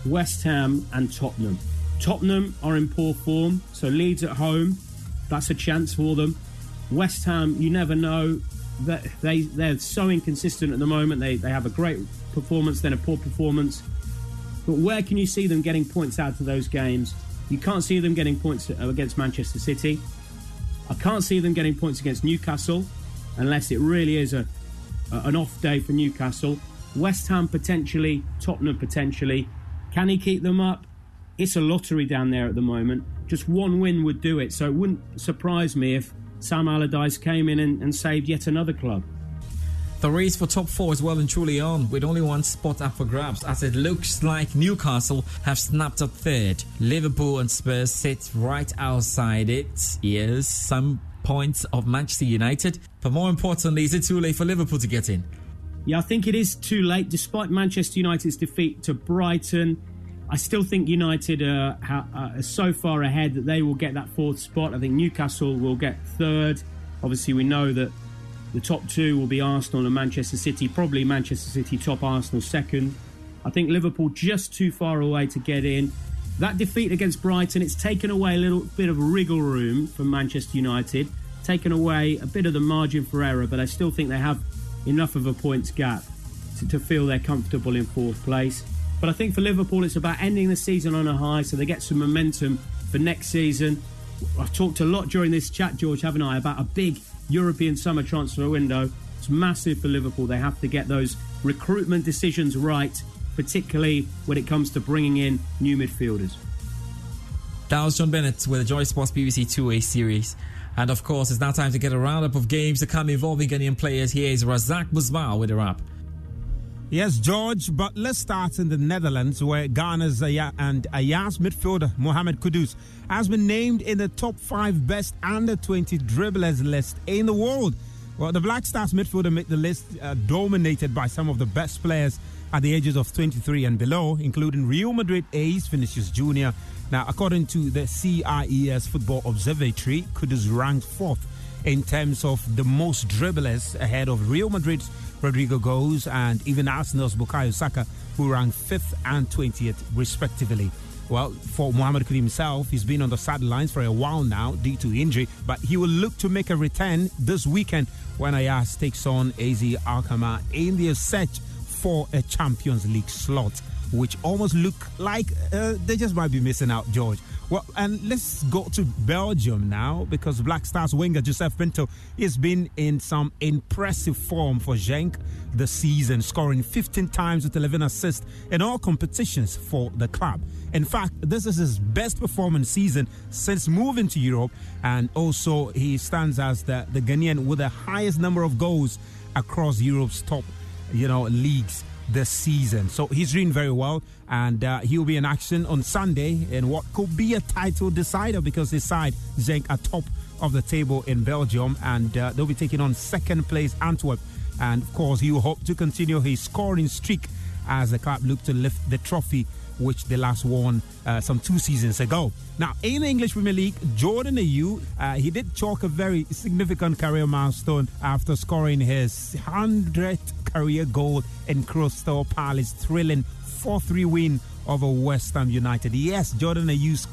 West Ham and Tottenham. Tottenham are in poor form, so Leeds at home, that's a chance for them. West Ham, you never know. They're so inconsistent at the moment. They have a great performance, then a poor performance. But where can you see them getting points out of those games? You can't see them getting points against Manchester City. I can't see them getting points against Newcastle, unless it really is an off day for Newcastle. West Ham potentially, Tottenham potentially. Can he keep them up? It's a lottery down there at the moment. Just one win would do it, so it wouldn't surprise me if Sam Allardyce came in and saved yet another club. The race for top four is well and truly on, with only one spot up for grabs, as it looks like Newcastle have snapped up third. Liverpool and Spurs sit right outside it. Yes, some points of Manchester United. But more importantly, is it too late for Liverpool to get in? Yeah, I think it is too late. Despite Manchester United's defeat to Brighton, I still think United are so far ahead that they will get that fourth spot. I think Newcastle will get third. Obviously, we know that the top two will be Arsenal and Manchester City, probably Manchester City top, Arsenal second. I think Liverpool just too far away to get in. That defeat against Brighton, it's taken away a little bit of wriggle room from Manchester United, taken away a bit of the margin for error, but I still think they have enough of a points gap to feel they're comfortable in fourth place. But I think for Liverpool, it's about ending the season on a high so they get some momentum for next season. I've talked a lot during this chat, George, haven't I, about a big European summer transfer window. It's massive for Liverpool. They have to get those recruitment decisions right, particularly when it comes to bringing in new midfielders. That was John Bennett with the Joy Sports BBC two-way series. And of course, it's now time to get a roundup of games that come involving Ghanaian players. Here is Razak Musbah with a wrap. Yes, George, but let's start in the Netherlands, where Ghana's and Ajax midfielder Mohamed Kudus has been named in the top 5 best under-20 dribblers list in the world. Well, the Black Stars midfielder made the list dominated by some of the best players at the ages of 23 and below, including Real Madrid ace Vinicius Jr. Now, according to the CIES Football Observatory, Kudus ranked 4th in terms of the most dribblers, ahead of Real Madrid's Rodrigo Goes and even Arsenal's Bukayo Saka, who ranked 5th and 20th respectively. Well, for Mohamed Kudus himself, he's been on the sidelines for a while now due to injury, but he will look to make a return this weekend when Ajax takes on AZ Alkmaar in their search for a Champions League slot, which almost look like they just might be missing out, George. Well, and let's go to Belgium now, because Black Stars winger Joseph Pinto has been in some impressive form for Genk this season, scoring 15 times with 11 assists in all competitions for the club. In fact, this is his best performance season since moving to Europe, and also he stands as the Ghanaian with the highest number of goals across Europe's top, leagues this season. So he's doing very well, and he'll be in action on Sunday in what could be a title decider, because his side, Genk, are top of the table in Belgium, and they'll be taking on second place Antwerp. And of course, he will hope to continue his scoring streak as the club look to lift the trophy, which they last won some 2 seasons ago. Now, in the English Premier League, Jordan Ayew, he did chalk a very significant career milestone after scoring his 100th career goal in Crystal Palace's thrilling 4-3 win over West Ham United. Yes, Jordan Ayew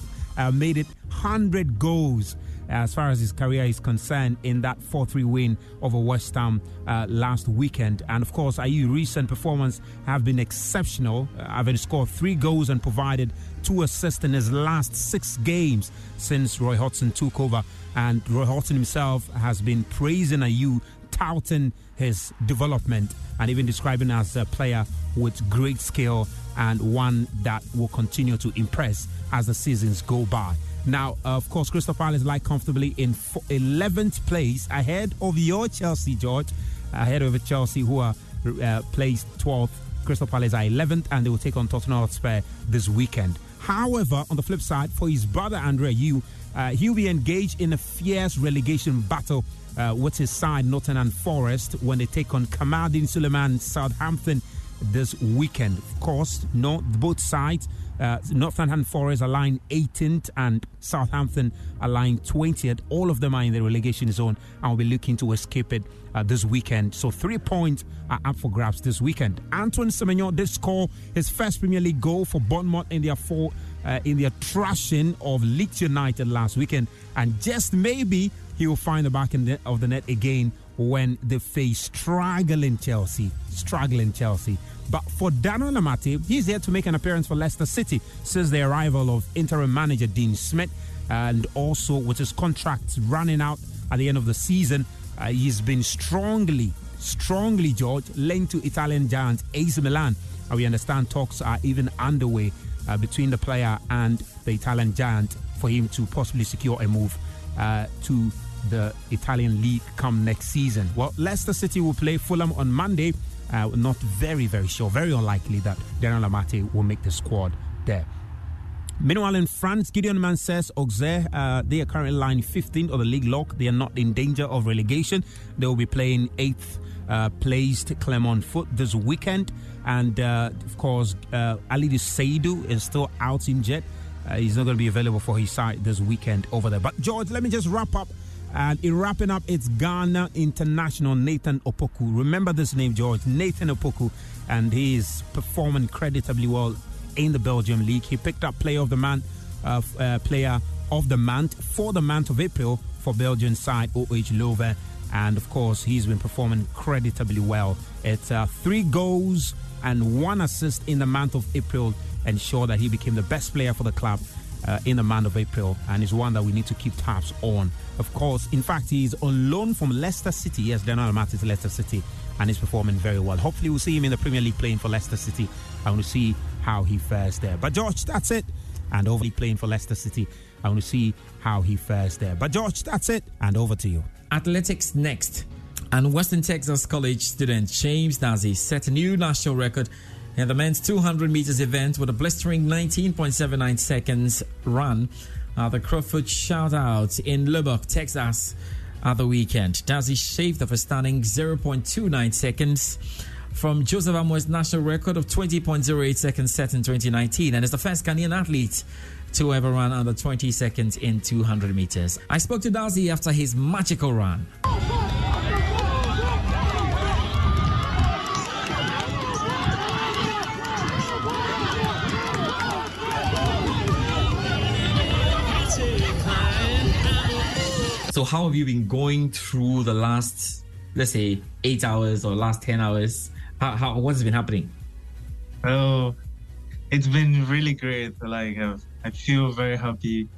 made it 100 goals as far as his career is concerned in that 4-3 win over West Ham last weekend. And of course, Ayew's recent performance have been exceptional, having scored 3 goals and provided 2 assists in his last 6 games since Roy Hodgson took over. And Roy Hodgson himself has been praising Ayew, touting his development and even describing as a player with great skill and one that will continue to impress as the seasons go by. Now, of course, Crystal Palace lie comfortably in 11th place, ahead of Chelsea, George, who are placed 12th Crystal Palace are 11th and they will take on Tottenham Hotspur this weekend. However, on the flip side, for his brother Andre Ayew, he'll be engaged in a fierce relegation battle with his side Nottingham Forest when they take on Kamaldeen Suleiman Southampton this weekend. Of course, both sides, Nottingham Forest are lying 18th and Southampton are lying 20th. All of them are in the relegation zone and will be looking to escape it this weekend. So 3 points are up for grabs this weekend. Antoine Semenyo did score his first Premier League goal for Bournemouth in their thrashing of Leeds United last weekend, and just maybe he will find the back of the net again when they face struggling Chelsea. But for Daniel Amati, he's here to make an appearance for Leicester City since the arrival of interim manager Dean Smith, and also with his contract running out at the end of the season, he's been strongly, George, linked to Italian giants AC Milan, and we understand talks are even underway between the player and the Italian giant for him to possibly secure a move to the Italian league come next season. Well, Leicester City will play Fulham on Monday. Not very, very sure, very unlikely that Daniel Amate will make the squad there. Meanwhile, in France, Gideon Manses Auxerre, they are currently lying 15th of the league lock. They are not in danger of relegation. They will be playing 8th placed Clermont Foot this weekend. And, of course, Alidou Seydou is still out injured. He's not going to be available for his side this weekend over there. But, George, let me just wrap up. And in wrapping up, it's Ghana international Nathan Opoku. Remember this name, George, Nathan Opoku. And he is performing creditably well in the Belgium League. He picked up Player of the Month for the month of April for Belgian side OH Leuven. And, of course, he's been performing creditably well. It's 3 goals and 1 assist in the month of April, ensure that he became the best player for the club in the month of April, and is one that we need to keep tabs on. Of course, in fact, he is on loan from Leicester City. Yes, Daniel Amati is Leicester City, and he's performing very well. Hopefully, we'll see him in the Premier League playing for Leicester City, and we'll see how he fares there. But, George, that's it. And over playing for Leicester City, I want to see how he fares there. But, George, that's it. And over to you. Athletics next. And Western Texas College student James Dazzy set a new national record in the men's 200 meters event with a blistering 19.79 seconds run at the Crawford Shoutout in Lubbock, Texas at the weekend. Dazzy shaved off a stunning 0.29 seconds from Joseph Amoe's national record of 20.08 seconds set in 2019, and is the first Ghanaian athlete to ever run under 20 seconds in 200 meters. I spoke to Dazzy after his magical run. So how have you been going through the last, let's say, 8 hours or last 10 hours? What's been happening? Oh, it's been really great. Like, I feel very happy,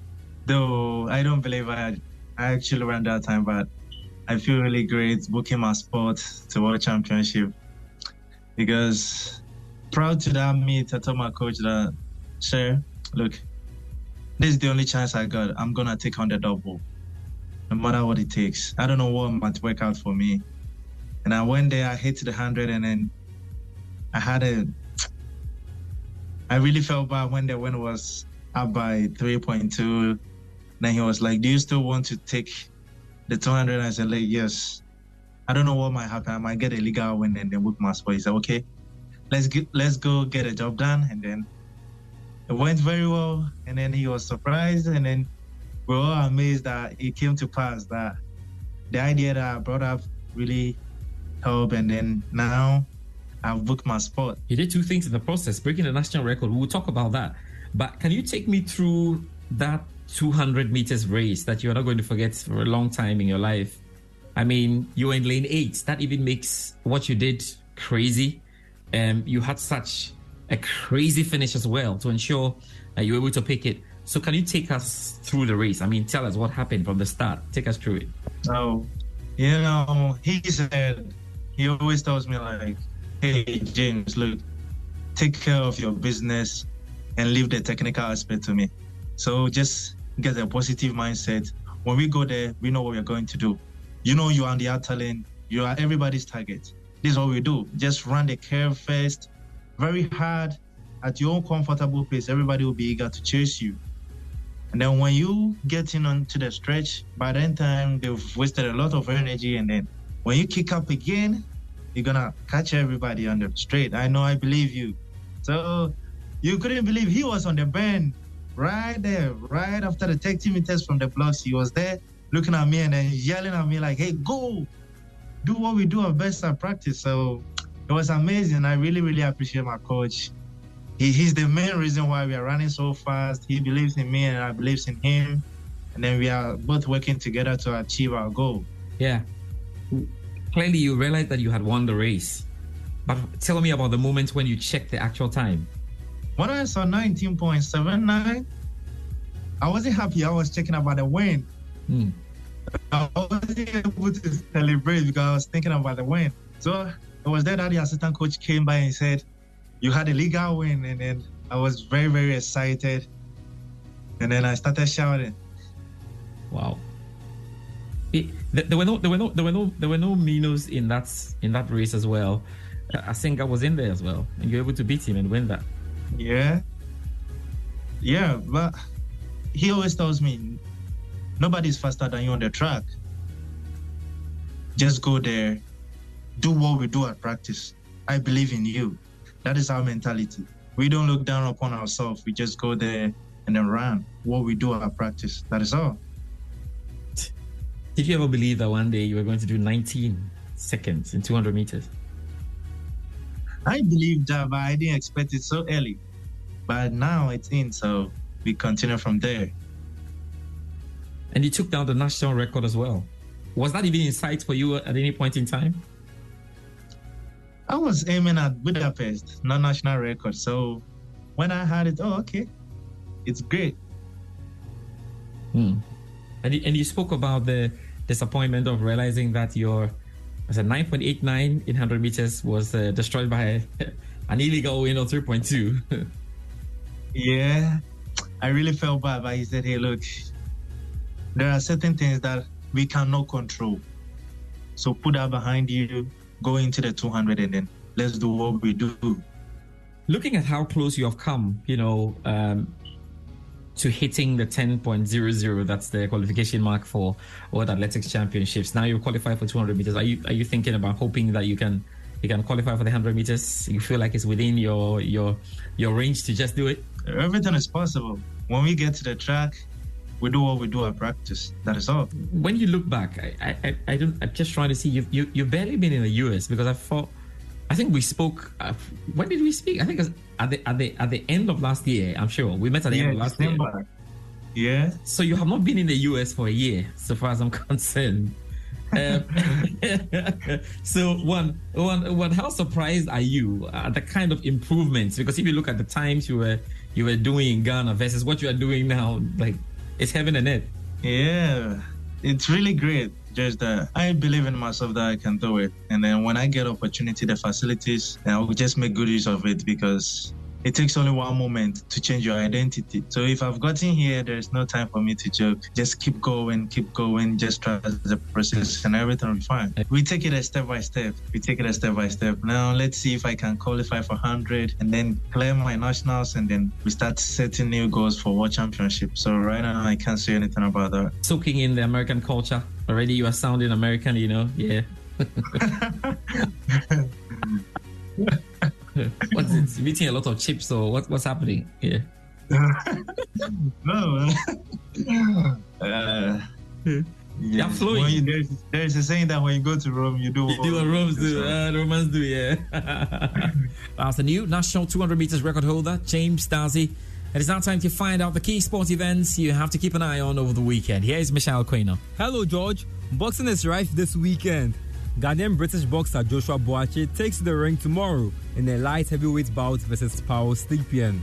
though I don't believe I actually ran that time, but I feel really great booking my spot to World Championship, because proud to that meet. I told my coach that, sir, look, this is the only chance I got. I'm going to take on the double, no matter what it takes. I don't know what might work out for me. And I went there, I hit the 100, and then I really felt bad when the wind was up by 3.2. Then he was like, do you still want to take the 200? I said, like, yes. I don't know what might happen. I might get a legal win and then book my spot. He said, okay, let's go get a job done. And then it went very well. And then he was surprised. And then we were all amazed that it came to pass, that the idea that I brought up really help, and then now I've booked my spot. You did 2 things in the process, breaking the national record. We'll talk about that. But can you take me through that 200 meters race that you're not going to forget for a long time in your life? I mean, you were in lane 8. That even makes what you did crazy. You had such a crazy finish as well to ensure that you were able to pick it. So can you take us through the race? I mean, tell us what happened from the start. Take us through it. Oh, you know, he always tells me, like, hey, James, look, take care of your business and leave the technical aspect to me. So just get a positive mindset. When we go there, we know what we're going to do. You know, you are the outer lane. You are everybody's target. This is what we do. Just run the curve first, very hard at your own comfortable pace, everybody will be eager to chase you. And then when you get in onto the stretch, by that time, they've wasted a lot of energy. And then when you kick up again, you're going to catch everybody on the straight. I know, I believe you. So you couldn't believe he was on the bench right there, right after the 30 meters from the blocks. He was there looking at me and then yelling at me like, hey, go, do what we do our best at practice. So it was amazing. I really, really appreciate my coach. He's the main reason why we are running so fast. He believes in me and I believe in him. And then we are both working together to achieve our goal. Yeah. Clearly, you realized that you had won the race. But tell me about the moment when you checked the actual time. When I saw 19.79, I wasn't happy. I was checking about the win. I wasn't able to celebrate because I was thinking about the win. So it was there that the assistant coach came by and said, you had a legal win. And then I was very, very excited. And then I started shouting. Wow. There were no Minos in that race as well. Asenga was in there as well, and you were able to beat him and win that. Yeah, but he always tells me, nobody's faster than you on the track. Just go there, do what we do at practice. I believe in you. That is our mentality. We don't look down upon ourselves. We just go there and then run what we do at practice. That is all. Did you ever believe that one day you were going to do 19 seconds in 200 meters? I believed that, but I didn't expect it so early. But now it's in, so we continue from there. And you took down the national record as well. Was that even in sight for you at any point in time? I was aiming at Budapest, not national record. So when I had it, okay, it's great. And you spoke about the disappointment of realizing that your 9.89 in 100 meters was destroyed by an illegal win of 3.2. Yeah, I really felt bad, but he said, hey, look, there are certain things that we cannot control. So put that behind you, go into the 200, and then let's do what we do. Looking at how close you have come, to hitting the 10.00, that's the qualification mark for World Athletics Championships. Now you qualify for 200 meters. Are you thinking about hoping that you can qualify for the 100 meters? You feel like it's within your range to just do it? Everything is possible. When we get to the track, we do what we do at practice. That is all. When you look back, I'm just trying to see. You've barely been in the US because I think we spoke. When did we speak? I think it was at the end of last year. I'm sure we met at the end of last December. Year. Yeah. So you have not been in the US for a year, so far as I'm concerned. So one, how surprised are you at the kind of improvements? Because if you look at the times you were doing in Ghana versus what you are doing now, like it's heaven and earth. Yeah, it's really great. Just that I believe in myself that I can do it. And then when I get opportunity, the facilities, I will just make good use of it because it takes only one moment to change your identity. So if I've gotten here, there's no time for me to joke. Just keep going, just trust the process and everything will be fine. We take it a step by step. Now let's see if I can qualify for 100 and then clear my nationals, and then we start setting new goals for World Championship. So right now I can't say anything about that. Soaking in the American culture. Already you are sounding American, you know? Yeah. What's it? You're eating a lot of chips or what's happening? Yeah. No. You're flowing. There's a saying that when you go to Rome, you do what Romans do. Romans do, yeah. As the new national 200 meters record holder, James Darcy. It is now time to find out the key sport events you have to keep an eye on over the weekend. Here's Michelle Quaino. Hello, George. Boxing is rife this weekend. Ghanaian-British boxer Joshua Boache takes the ring tomorrow in a light heavyweight bout versus Paul Stipian.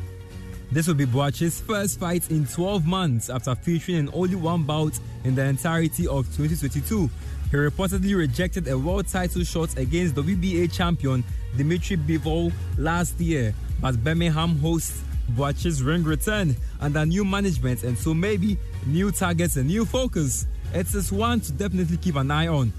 This will be Boache's first fight in 12 months after featuring in only one bout in the entirety of 2022. He reportedly rejected a world title shot against WBA champion Dimitri Bivol last year, but Birmingham hosts Boache's ring return under new management, and so maybe new targets and new focus. It's just one to definitely keep an eye on.